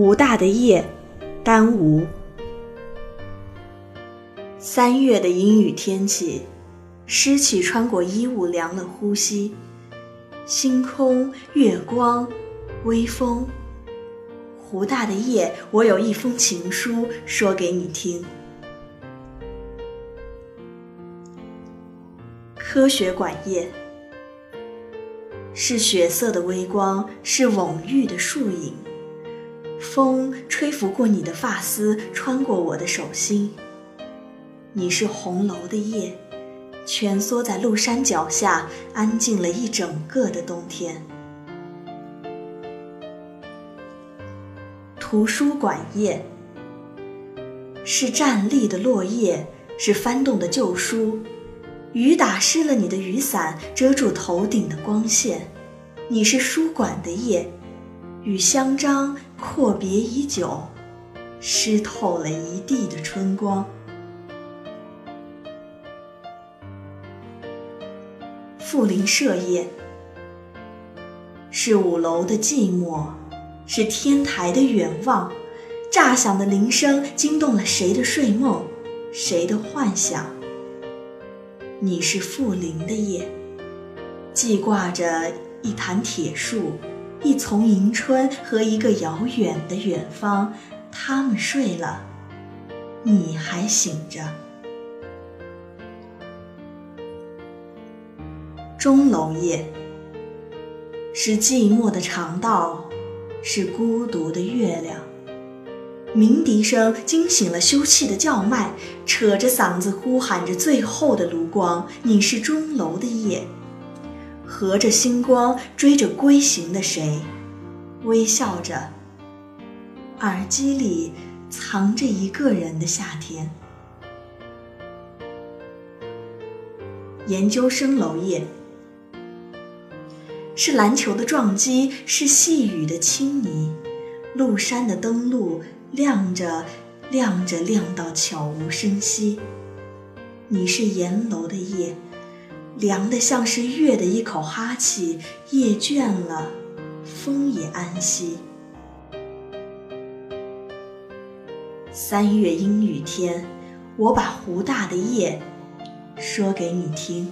湖大的夜，丹吴。3月的阴雨天气，湿气穿过衣物，凉了呼吸。星空、月光、微风，湖大的夜，我有一封情书说给你听。科学馆夜，是血色的微光，是蓊郁的树影。风吹拂过你的发丝，穿过我的手心。你是红楼的夜，蜷缩在麓山脚下，安静了一整个的冬天。图书馆夜，是站立的落叶，是翻动的旧书。雨打湿了你的雨伞，遮住头顶的光线。你是书馆的夜，与香樟阔别已久，湿透了一地的春光。富林社夜，是五楼的寂寞，是天台的远望。炸响的铃声惊动了谁的睡梦，谁的幻想。你是富林的夜，记挂着一坛铁树，一丛迎春和一个遥远的远方。他们睡了，你还醒着。钟楼夜，是寂寞的长道，是孤独的月亮。鸣笛声惊醒了休憩的叫卖，扯着嗓子呼喊着最后的炉光。你是钟楼的夜，合着星光追着归行的谁，微笑着。耳机里藏着一个人的夏天。研究生楼夜，是篮球的撞击，是细雨的轻昵。麓山的灯路亮着亮着亮到悄无声息。你是檐楼的夜，凉得像是月的一口哈气。夜倦了，风也安息。3月阴雨天，我把湖大的夜说给你听。